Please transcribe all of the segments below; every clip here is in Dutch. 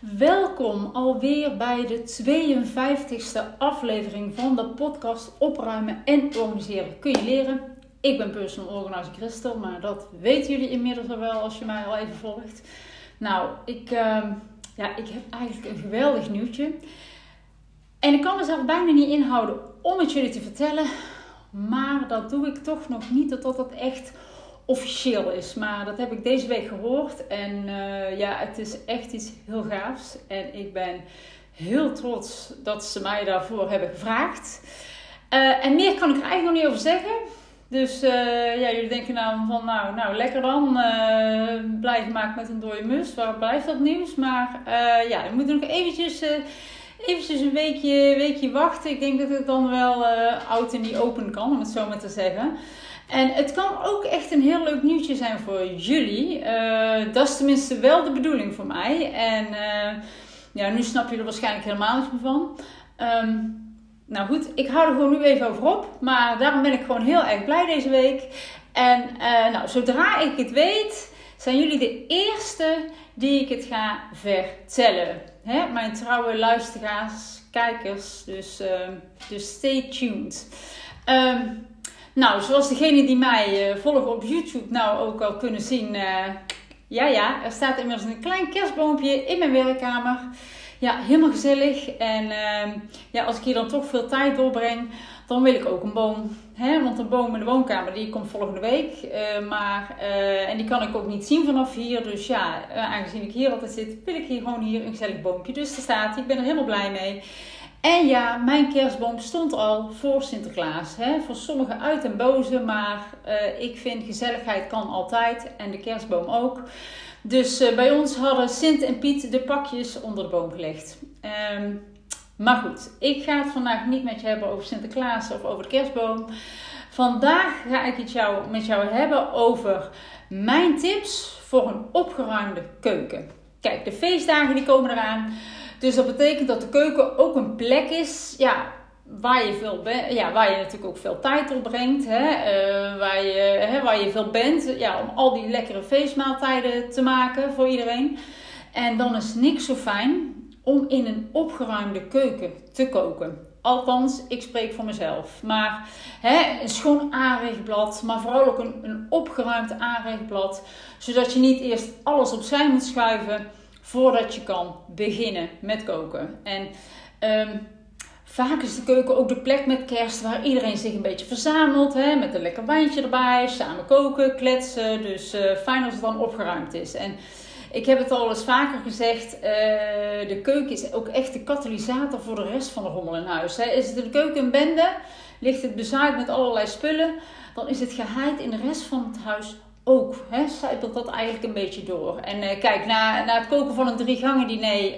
Welkom alweer bij de 52e aflevering van de podcast Opruimen en Organiseren. Kun je leren? Ik ben personal organizer Christel, maar dat weten jullie inmiddels al wel als je mij al even volgt. Nou, ik heb eigenlijk een geweldig nieuwtje. En ik kan mezelf bijna niet inhouden om het jullie te vertellen. Maar dat doe ik toch nog niet totdat dat echt officieel is. Maar dat heb ik deze week gehoord. En het is echt iets heel gaafs. En ik ben heel trots dat ze mij daarvoor hebben gevraagd. En meer kan ik er eigenlijk nog niet over zeggen. Dus jullie denken nou lekker dan. Blij gemaakt met een dode mus. Waar blijft dat nieuws? Maar we moeten nog eventjes een weekje wachten. Ik denk dat het dan wel oud en niet open kan, om het zo maar te zeggen. En het kan ook echt een heel leuk nieuwtje zijn voor jullie. Dat is tenminste wel de bedoeling voor mij. En nu snappen jullie er waarschijnlijk helemaal niets meer van. Goed, ik hou er gewoon nu even over op. Maar daarom ben ik gewoon heel erg blij deze week. En zodra ik het weet, zijn jullie de eerste die ik het ga vertellen. Hè? Mijn trouwe luisteraars, kijkers. Dus stay tuned. Zoals degenen die mij volgen op YouTube nou ook al kunnen zien. Er staat inmiddels een klein kerstboompje in mijn werkkamer. Ja, helemaal gezellig. En als ik hier dan toch veel tijd doorbreng, dan wil ik ook een boom. Hè? Want een boom in de woonkamer, die komt volgende week. En die kan ik ook niet zien vanaf hier. Dus aangezien ik hier altijd zit, wil ik hier gewoon een gezellig boompje. Dus daar staat, ik ben er helemaal blij mee. En ja, mijn kerstboom stond al voor Sinterklaas. Hè? Voor sommigen uit en boze, maar ik vind gezelligheid kan altijd. En de kerstboom ook. Dus bij ons hadden Sint en Piet de pakjes onder de boom gelegd. Maar goed, ik ga het vandaag niet met je hebben over Sinterklaas of over de kerstboom. Vandaag ga ik het met jou hebben over mijn tips voor een opgeruimde keuken. Kijk, de feestdagen die komen eraan. Dus dat betekent dat de keuken ook een plek is waar je natuurlijk ook veel tijd op brengt. Hè? Waar je veel bent. Ja, om al die lekkere feestmaaltijden te maken voor iedereen. En dan is niks zo fijn om in een opgeruimde keuken te koken. Althans, ik spreek voor mezelf. Maar een schoon aanrechtblad. Maar vooral ook een opgeruimd aanrechtblad. Zodat je niet eerst alles opzij moet schuiven voordat je kan beginnen met koken. En vaak is de keuken ook de plek met kerst waar iedereen zich een beetje verzamelt. Hè? Met een lekker wijntje erbij, samen koken, kletsen. Dus fijn als het dan opgeruimd is. En ik heb het al eens vaker gezegd. De keuken is ook echt de katalysator voor de rest van de rommel in huis. Hè? Is het in de keuken een bende, ligt het bezaaid met allerlei spullen, dan is het geheid in de rest van het huis ook, zijpelt dat eigenlijk een beetje door. En kijk, na het koken van een 3-gangen diner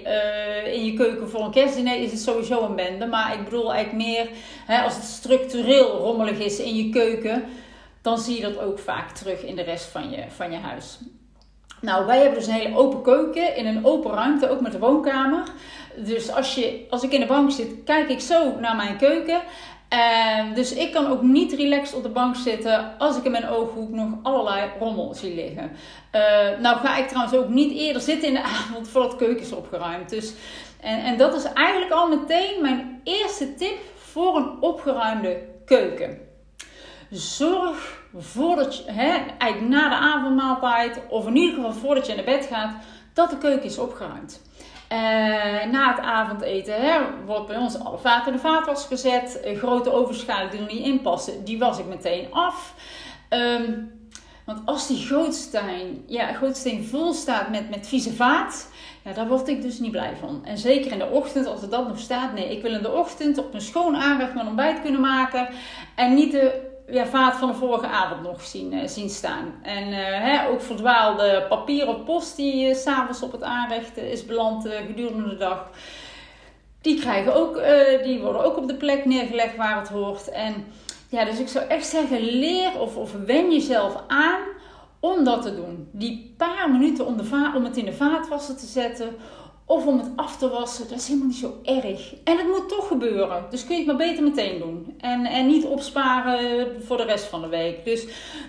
in je keuken voor een kerstdiner is het sowieso een bende. Maar ik bedoel eigenlijk meer, als het structureel rommelig is in je keuken, dan zie je dat ook vaak terug in de rest van je huis. Nou, wij hebben dus een hele open keuken in een open ruimte, ook met de woonkamer. Dus als ik in de bank zit, kijk ik zo naar mijn keuken. Dus ik kan ook niet relaxed op de bank zitten als ik in mijn ooghoek nog allerlei rommel zie liggen. Ga ik trouwens ook niet eerder zitten in de avond voordat de keuken is opgeruimd. Dus, en dat is eigenlijk al meteen mijn eerste tip voor een opgeruimde keuken. Zorg voordat je, eigenlijk na de avondmaaltijd of in ieder geval voordat je naar bed gaat, dat de keuken is opgeruimd. Na het avondeten wordt bij ons alle vaten in de vaatwas gezet. Grote overschalen die er niet in passen, die was ik meteen af. Want als die gootsteen vol staat met vieze vaat, daar word ik dus niet blij van. En zeker in de ochtend, als het dat nog staat. Nee, ik wil in de ochtend op een schoon aanrecht mijn ontbijt kunnen maken. En niet de vaat van de vorige avond nog zien staan. En ook verdwaalde papier of post die 's avonds op het aanrecht is beland gedurende de dag. Die worden ook op de plek neergelegd waar het hoort. En dus ik zou echt zeggen, leer of wen jezelf aan om dat te doen. Die paar minuten om het in de vaatwasser te zetten of om het af te wassen, dat is helemaal niet zo erg. En het moet toch gebeuren, dus kun je het maar beter meteen doen. En niet opsparen voor de rest van de week.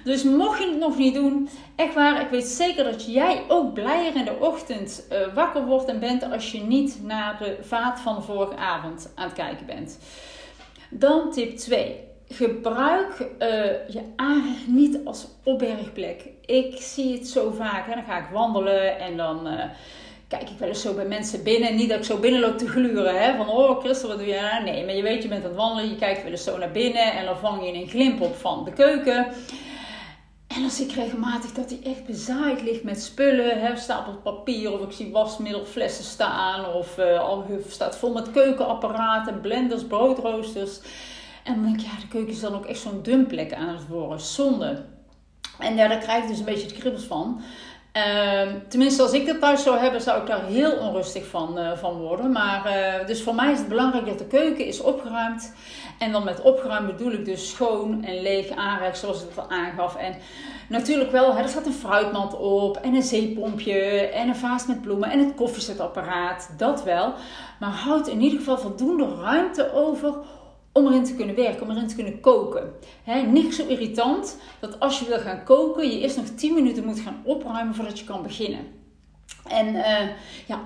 Dus mocht je het nog niet doen, echt waar, ik weet zeker dat jij ook blijer in de ochtend wakker wordt en bent als je niet naar de vaat van de vorige avond aan het kijken bent. Dan tip 2. Gebruik je aanrecht niet als opbergplek. Ik zie het zo vaak. Hè? Dan ga ik wandelen en dan kijk ik wel eens zo bij mensen binnen. Niet dat ik zo binnen loop te gluren. Hè? Van, oh Christel, wat doe jij nou? Nee, maar je weet, je bent aan het wandelen. Je kijkt wel eens zo naar binnen. En dan vang je een glimp op van de keuken. En dan zie ik regelmatig dat die echt bezaaid ligt met spullen. Hè? Stapelt papier of ik zie wasmiddelflessen staan. Of staat vol met keukenapparaten, blenders, broodroosters. En dan denk ik, ja, de keuken is dan ook echt zo'n dumplek aan het worden. Zonde. En ja, daar krijg ik dus een beetje de kribbels van. Tenminste, als ik dat thuis zou hebben, zou ik daar heel onrustig van worden. Maar dus voor mij is het belangrijk dat de keuken is opgeruimd. En dan met opgeruimd bedoel ik dus schoon en leeg aanrecht, zoals ik dat al aangaf. En natuurlijk wel, hè, er staat een fruitmand op en een zeepompje en een vaas met bloemen en het koffiezetapparaat. Dat wel. Maar houd in ieder geval voldoende ruimte over om erin te kunnen werken, om erin te kunnen koken. Niks zo irritant dat als je wil gaan koken, je eerst nog 10 minuten moet gaan opruimen voordat je kan beginnen. En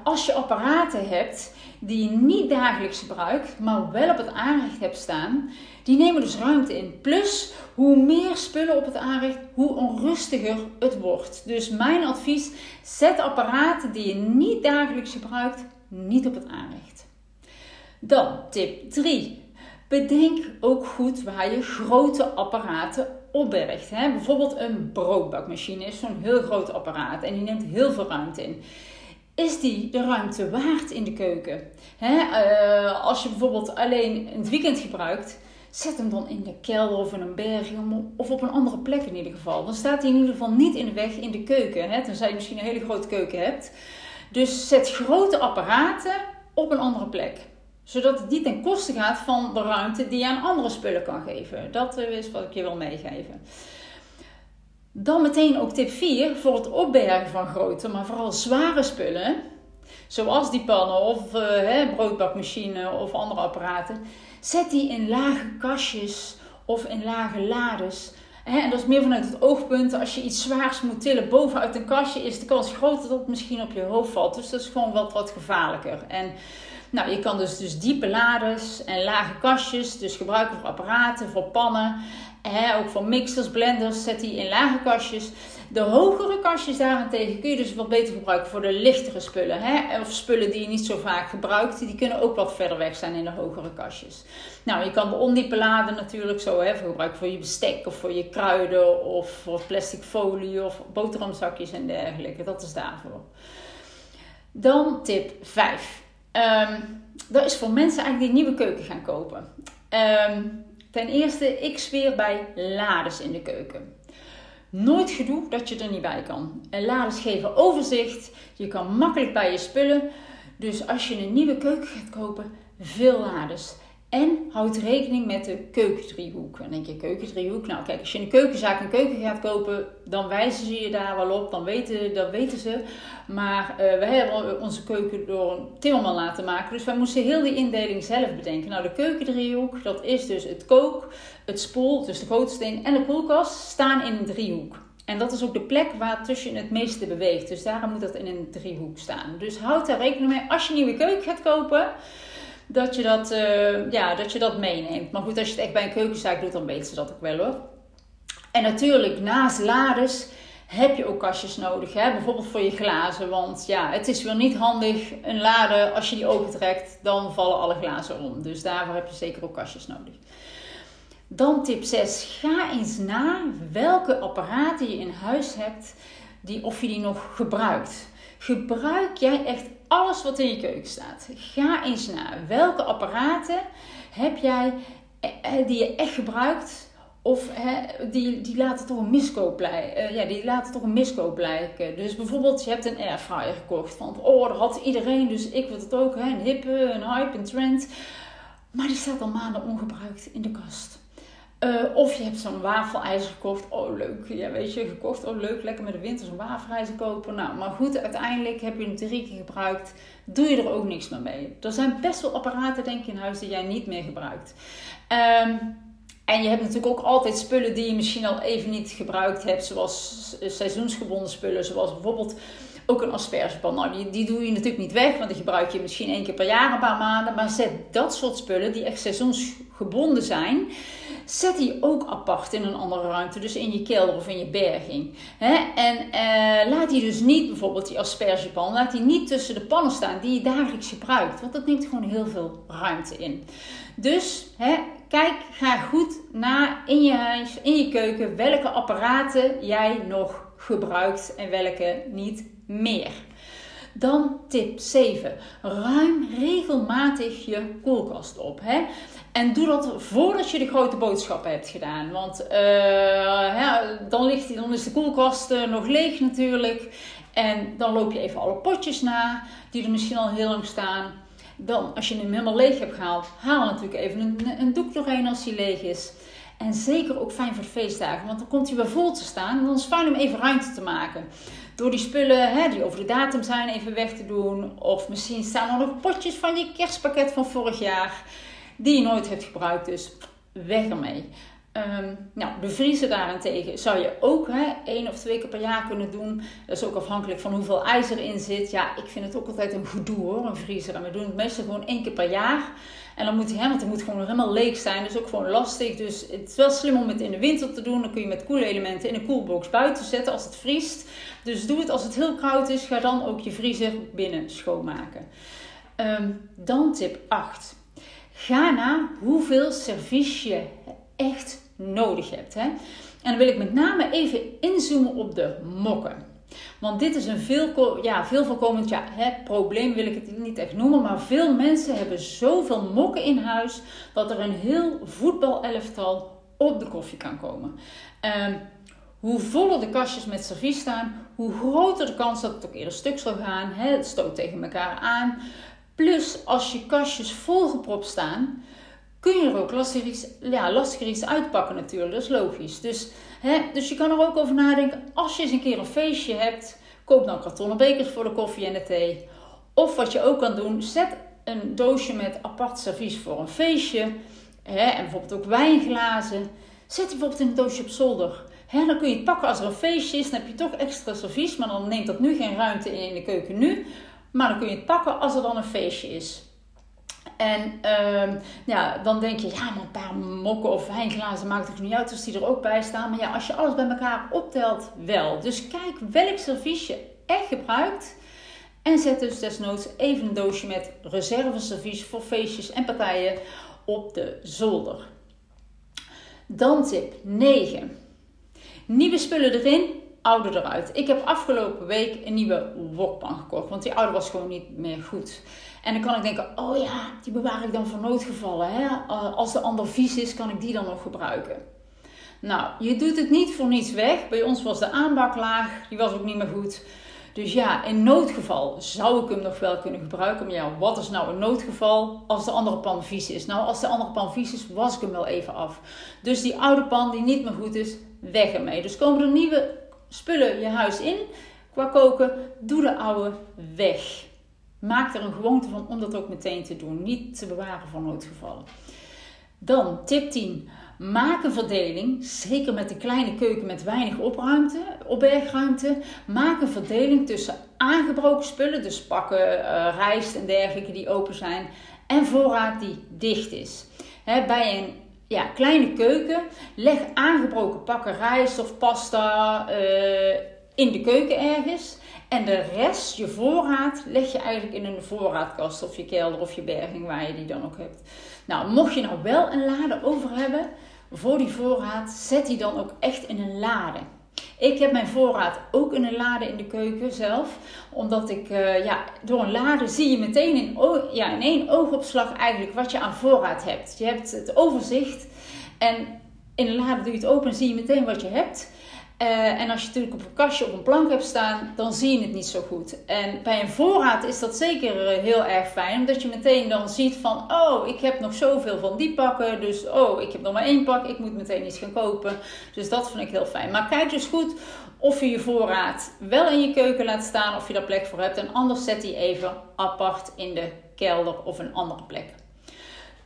als je apparaten hebt die je niet dagelijks gebruikt, maar wel op het aanrecht hebt staan, die nemen dus ruimte in. Plus, hoe meer spullen op het aanrecht, hoe onrustiger het wordt. Dus mijn advies, zet apparaten die je niet dagelijks gebruikt, niet op het aanrecht. Dan tip 3. Bedenk ook goed waar je grote apparaten opbergt. Bijvoorbeeld een broodbakmachine is zo'n heel groot apparaat en die neemt heel veel ruimte in. Is die de ruimte waard in de keuken? Als je bijvoorbeeld alleen in het weekend gebruikt, zet hem dan in de kelder of in een berging of op een andere plek in ieder geval. Dan staat hij in ieder geval niet in de weg in de keuken, tenzij je misschien een hele grote keuken hebt. Dus zet grote apparaten op een andere plek, zodat het niet ten koste gaat van de ruimte die je aan andere spullen kan geven. Dat is wat ik je wil meegeven. Dan meteen ook tip 4 voor het opbergen van grote, maar vooral zware spullen. Zoals die pannen of broodbakmachine of andere apparaten. Zet die in lage kastjes of in lage lades. En dat is meer vanuit het oogpunt. Als je iets zwaars moet tillen bovenuit een kastje, is de kans groot dat het misschien op je hoofd valt. Dus dat is gewoon wat gevaarlijker. En nou, je kan dus diepe lades en lage kastjes dus gebruiken voor apparaten, voor pannen, ook voor mixers, blenders, zet die in lage kastjes. De hogere kastjes daarentegen kun je dus wat beter gebruiken voor de lichtere spullen. Of spullen die je niet zo vaak gebruikt, die kunnen ook wat verder weg zijn in de hogere kastjes. Nou, je kan de ondiepe laden natuurlijk zo gebruiken voor je bestek of voor je kruiden of voor plastic folie of boterhamzakjes en dergelijke. Dat is daarvoor. Dan tip 5. Dat is voor mensen eigenlijk die nieuwe keuken gaan kopen. Ten eerste, ik zweer bij lades in de keuken. Nooit gedoe dat je er niet bij kan. En lades geven overzicht. Je kan makkelijk bij je spullen. Dus als je een nieuwe keuken gaat kopen, veel lades. En houd rekening met de keukendriehoek. Dan denk je, keukendriehoek? Nou kijk, als je in de keukenzaak een keuken gaat kopen, dan wijzen ze je daar wel op. Dan weten ze. Maar wij hebben onze keuken door een timmerman laten maken. Dus wij moesten heel die indeling zelf bedenken. Nou, de keukendriehoek, dat is dus het kook, het spoel, dus de gootsteen en de koelkast staan in een driehoek. En dat is ook de plek waar tussen het meeste beweegt. Dus daarom moet dat in een driehoek staan. Dus houd daar rekening mee als je een nieuwe keuken gaat kopen, dat je dat meeneemt. Maar goed, als je het echt bij een keukenzaak doet, dan weten ze dat ook wel hoor. En natuurlijk, naast lades heb je ook kastjes nodig. Bijvoorbeeld voor je glazen. Want ja, het is wel niet handig een lade. Als je die opentrekt, dan vallen alle glazen om. Dus daarvoor heb je zeker ook kastjes nodig. Dan tip 6. Ga eens na welke apparaten je in huis hebt, of je die nog gebruikt. Gebruik jij echt alles wat in je keuken staat? Ga eens na. Welke apparaten heb jij die je echt gebruikt? Of die laten toch een miskoop blijken. Dus bijvoorbeeld, je hebt een airfryer gekocht. Want dat had iedereen, dus ik wil het ook. Een hippe, een hype, een trend. Maar die staat al maanden ongebruikt in de kast. Of je hebt zo'n wafelijzer gekocht. Oh leuk, ja, weet je, gekocht. Oh leuk, lekker met de winter zo'n wafelijzer kopen. Nou, maar goed, uiteindelijk heb je hem 3 keer gebruikt. Doe je er ook niks meer mee. Er zijn best wel apparaten, denk ik, in huis die jij niet meer gebruikt. En je hebt natuurlijk ook altijd spullen die je misschien al even niet gebruikt hebt. Zoals seizoensgebonden spullen. Zoals bijvoorbeeld ook een aspergebal. Nou, die doe je natuurlijk niet weg. Want die gebruik je misschien 1 keer per jaar, een paar maanden. Maar zet dat soort spullen die echt seizoensgebonden zijn. Zet die ook apart in een andere ruimte. Dus in je kelder of in je berging. En laat die dus niet, bijvoorbeeld die aspergepan, laat die niet tussen de pannen staan die je dagelijks gebruikt. Want dat neemt gewoon heel veel ruimte in. Dus kijk, ga goed na in je huis, in je keuken, welke apparaten jij nog gebruikt en welke niet meer. Dan tip 7. Ruim regelmatig je koelkast op. En doe dat voordat je de grote boodschappen hebt gedaan. Want dan is de koelkast nog leeg natuurlijk. En dan loop je even alle potjes na die er misschien al heel lang staan. Dan, als je hem helemaal leeg hebt gehaald, haal natuurlijk even een doek doorheen als hij leeg is. En zeker ook fijn voor de feestdagen. Want dan komt hij weer vol te staan. En dan is het fijn om even ruimte te maken. Door die spullen die over de datum zijn even weg te doen. Of misschien staan er nog potjes van je kerstpakket van vorig jaar. Die je nooit hebt gebruikt. Dus weg ermee. De vriezer daarentegen zou je ook 1 of 2 keer per jaar kunnen doen. Dat is ook afhankelijk van hoeveel ijzer in zit. Ja, ik vind het ook altijd een gedoe hoor, een vriezer. En we doen het meestal gewoon 1 keer per jaar. En dan moet want het moet gewoon nog helemaal leeg zijn. Dat is ook gewoon lastig. Dus het is wel slim om het in de winter te doen. Dan kun je met koelelementen in een koelbox buiten zetten als het vriest. Dus doe het als het heel koud is. Ga dan ook je vriezer binnen schoonmaken. Dan tip 8. Ga na hoeveel servies je echt nodig hebt. En dan wil ik met name even inzoomen op de mokken. Want dit is een veel voorkomend probleem, wil ik het niet echt noemen. Maar veel mensen hebben zoveel mokken in huis dat er een heel voetbalelftal op de koffie kan komen. Hoe voller de kastjes met servies staan, hoe groter de kans dat het ook eerder stuk zal gaan. Het stoot tegen elkaar aan. Plus als je kastjes volgepropt staan, kun je er ook lastiger iets uitpakken natuurlijk, dat is logisch. Dus je kan er ook over nadenken, als je eens een keer een feestje hebt, koop dan kartonnen bekers voor de koffie en de thee. Of wat je ook kan doen, zet een doosje met apart servies voor een feestje. En bijvoorbeeld ook wijnglazen. Zet die bijvoorbeeld in een doosje op zolder. Dan kun je het pakken als er een feestje is, dan heb je toch extra servies. Maar dan neemt dat nu geen ruimte in de keuken nu. Maar dan kun je het pakken als er dan een feestje is. En dan denk je, maar een paar mokken of wijnglazen maakt het niet uit als die er ook bij staan. Maar als je alles bij elkaar optelt, wel. Dus kijk welk servies je echt gebruikt. En zet dus desnoods even een doosje met reserveservies voor feestjes en partijen op de zolder. Dan tip 9. Nieuwe spullen erin. Oude eruit. Ik heb afgelopen week een nieuwe wokpan gekocht. Want die oude was gewoon niet meer goed. En dan kan ik denken, die bewaar ik dan voor noodgevallen. Als de ander vies is, kan ik die dan nog gebruiken. Nou, je doet het niet voor niets weg. Bij ons was de aanbak laag. Die was ook niet meer goed. Dus in noodgeval zou ik hem nog wel kunnen gebruiken. Maar wat is nou een noodgeval als de andere pan vies is? Nou, als de andere pan vies is, was ik hem wel even af. Dus die oude pan die niet meer goed is, weg ermee. Dus komen er nieuwe spullen je huis in qua koken, doe de oude weg. Maak er een gewoonte van om dat ook meteen te doen. Niet te bewaren voor noodgevallen. Dan tip 10. Maak een verdeling, zeker met de kleine keuken met weinig opbergruimte. Maak een verdeling tussen aangebroken spullen, dus pakken, rijst en dergelijke die open zijn. En voorraad die dicht is. Bij een kleine keuken. Leg aangebroken pakken rijst of pasta in de keuken ergens. En de rest, je voorraad, leg je eigenlijk in een voorraadkast of je kelder of je berging waar je die dan ook hebt. Nou, mocht je nou wel een lade over hebben voor die voorraad, zet die dan ook echt in een lade. Ik heb mijn voorraad ook in een lade in de keuken zelf. Omdat ik door een lade zie je meteen in 1 oogopslag eigenlijk wat je aan voorraad hebt. Je hebt het overzicht en in een lade doe je het open en zie je meteen wat je hebt. En als je natuurlijk op een kastje op een plank hebt staan, dan zie je het niet zo goed. En bij een voorraad is dat zeker heel erg fijn, omdat je meteen dan ziet van, oh, ik heb nog zoveel van die pakken, dus oh, ik heb nog maar 1 pak, ik moet meteen iets gaan kopen. Dus dat vind ik heel fijn. Maar kijk dus goed of je je voorraad wel in je keuken laat staan, of je daar plek voor hebt. En anders zet die even apart in de kelder of een andere plek.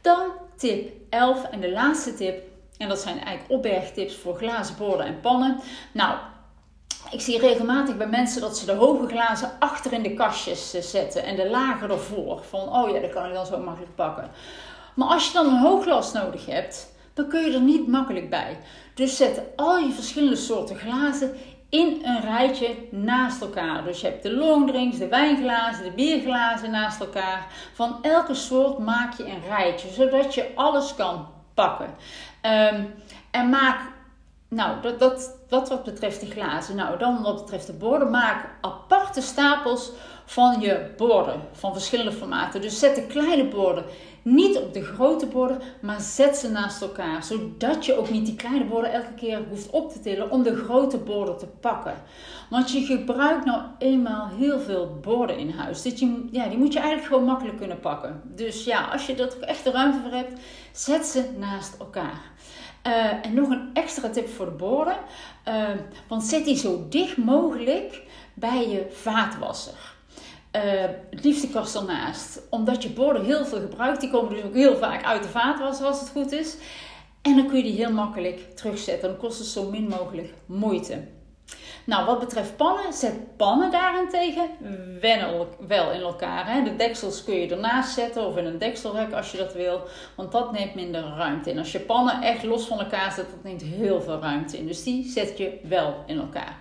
Dan tip 11 en de laatste tip. En dat zijn eigenlijk opbergtips voor glazen borden en pannen. Nou, ik zie regelmatig bij mensen dat ze de hoge glazen achter in de kastjes zetten. En de lager ervoor. Van, oh ja, dat kan ik dan zo makkelijk pakken. Maar als je dan een hoog glas nodig hebt, dan kun je er niet makkelijk bij. Dus zet al je verschillende soorten glazen in een rijtje naast elkaar. Dus je hebt de longdrinks, de wijnglazen, de bierglazen naast elkaar. Van elke soort maak je een rijtje, zodat je alles kan pakken. En maak, nou, wat betreft de glazen, nou, dan wat betreft de borden, maak aparte stapels van je borden, van verschillende formaten. Dus zet de kleine borden niet op de grote borden, maar zet ze naast elkaar, zodat je ook niet die kleine borden elke keer hoeft op te tillen om de grote borden te pakken. Want je gebruikt nou eenmaal heel veel borden in huis. Die moet je eigenlijk gewoon makkelijk kunnen pakken. Dus ja, als je er echt de ruimte voor hebt, zet ze naast elkaar. En nog een extra tip voor de borden. Want zet die zo dicht mogelijk bij je vaatwasser. Liefdekast ernaast. Omdat je borden heel veel gebruikt. Die komen dus ook heel vaak uit de vaatwasser als het goed is. En dan kun je die heel makkelijk terugzetten. Dan kost het zo min mogelijk moeite. Nou, wat betreft pannen. Zet pannen daarentegen wel in elkaar. Hè? De deksels kun je ernaast zetten. Of in een dekselrek als je dat wil. Want dat neemt minder ruimte in. Als je pannen echt los van elkaar zet. Dat neemt heel veel ruimte in. Dus die zet je wel in elkaar.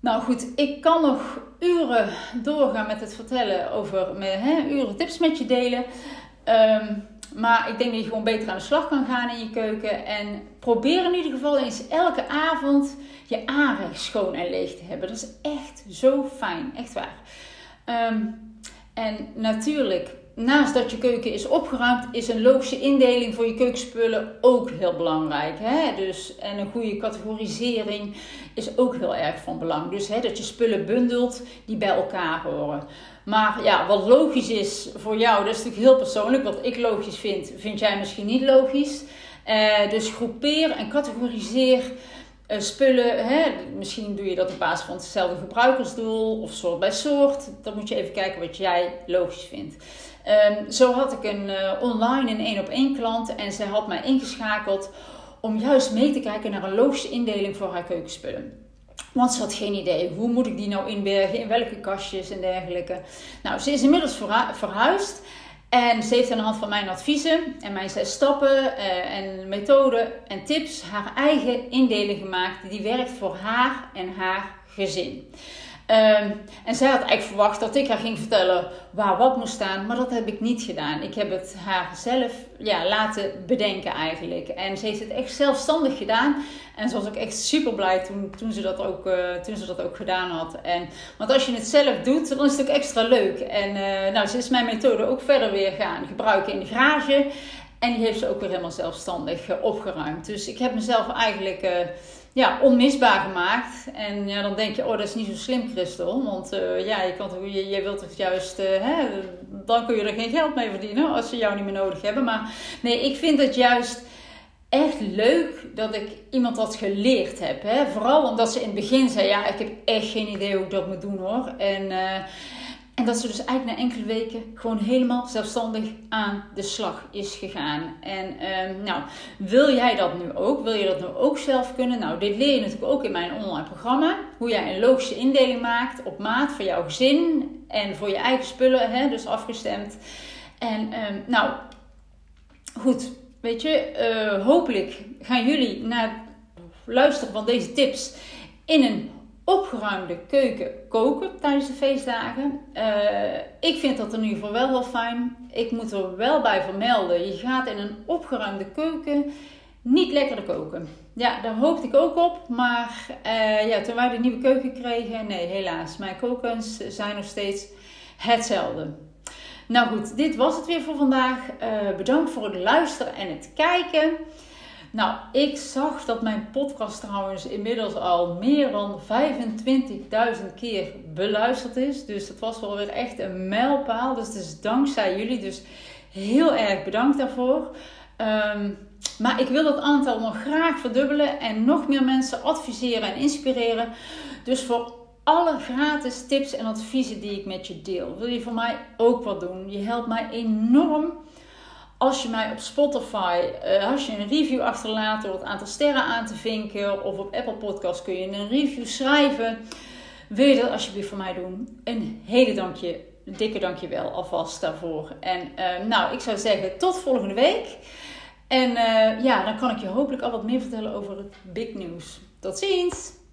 Nou goed, ik kan nog uren doorgaan met het vertellen over uren tips met je delen. Maar ik denk dat je gewoon beter aan de slag kan gaan in je keuken. En probeer in ieder geval eens elke avond je aanrecht schoon en leeg te hebben. Dat is echt zo fijn, echt waar. En natuurlijk, naast dat je keuken is opgeruimd, is een logische indeling voor je keukenspullen ook heel belangrijk. Hè? En een goede categorisering is ook heel erg van belang. Dus hè, dat je spullen bundelt die bij elkaar horen. Maar ja, wat logisch is voor jou, dat is natuurlijk heel persoonlijk. Wat ik logisch vind, vind jij misschien niet logisch. Dus groepeer en categoriseer spullen. Hè? Misschien doe je dat op basis van hetzelfde gebruikersdoel of soort bij soort. Dan moet je even kijken wat jij logisch vindt. Zo had ik een online een 1-op-1 klant en zij had mij ingeschakeld om juist mee te kijken naar een logische indeling voor haar keukenspullen. Want ze had geen idee, hoe moet ik die nou inbergen, in welke kastjes en dergelijke. Nou, ze is inmiddels verhuisd en ze heeft aan de hand van mijn adviezen en mijn 6 stappen en methoden en tips haar eigen indeling gemaakt die werkt voor haar en haar gezin. En zij had eigenlijk verwacht dat ik haar ging vertellen waar wat moest staan. Maar dat heb ik niet gedaan. Ik heb het haar zelf laten bedenken eigenlijk. En ze heeft het echt zelfstandig gedaan. En ze was ook echt super blij toen ze dat ook gedaan had. Want als je het zelf doet, dan is het ook extra leuk. En ze is mijn methode ook verder weer gaan gebruiken in de garage. En die heeft ze ook weer helemaal zelfstandig opgeruimd. Dus ik heb mezelf eigenlijk onmisbaar gemaakt. En ja, dan denk je, oh, dat is niet zo slim, Christel. Want je wilt het juist, dan kun je er geen geld mee verdienen als ze jou niet meer nodig hebben. Maar nee, ik vind het juist echt leuk dat ik iemand dat geleerd heb. Hè? Vooral omdat ze in het begin zei, ja, ik heb echt geen idee hoe ik dat moet doen, hoor. En dat ze dus eigenlijk na enkele weken gewoon helemaal zelfstandig aan de slag is gegaan. En wil jij dat nu ook? Wil je dat nu ook zelf kunnen? Nou, dit leer je natuurlijk ook in mijn online programma. Hoe jij een logische indeling maakt op maat voor jouw gezin en voor je eigen spullen. Hè, dus afgestemd. En goed, weet je, hopelijk gaan jullie na het luisteren van deze tips in een opgeruimde keuken koken tijdens de feestdagen. Ik vind dat in ieder geval wel heel fijn. Ik moet er wel bij vermelden. Je gaat in een opgeruimde keuken niet lekker koken. Ja, daar hoopte ik ook op. Maar toen wij de nieuwe keuken kregen, nee, helaas. Mijn kokens zijn nog steeds hetzelfde. Nou goed, dit was het weer voor vandaag. Bedankt voor het luisteren en het kijken. Nou, ik zag dat mijn podcast trouwens inmiddels al meer dan 25.000 keer beluisterd is. Dus dat was wel weer echt een mijlpaal. Dus het is dankzij jullie. Dus heel erg bedankt daarvoor. Maar ik wil dat aantal nog graag verdubbelen en nog meer mensen adviseren en inspireren. Dus voor alle gratis tips en adviezen die ik met je deel. Wil je voor mij ook wat doen? Je helpt mij enorm als je mij op Spotify, als je een review achterlaat door het aantal sterren aan te vinken. Of op Apple Podcasts kun je een review schrijven. Wil je dat alsjeblieft voor mij doen? Een hele dankje. Een dikke dankjewel alvast daarvoor. En nou, ik zou zeggen tot volgende week. En ja, dan kan ik je hopelijk al wat meer vertellen over het big news. Tot ziens!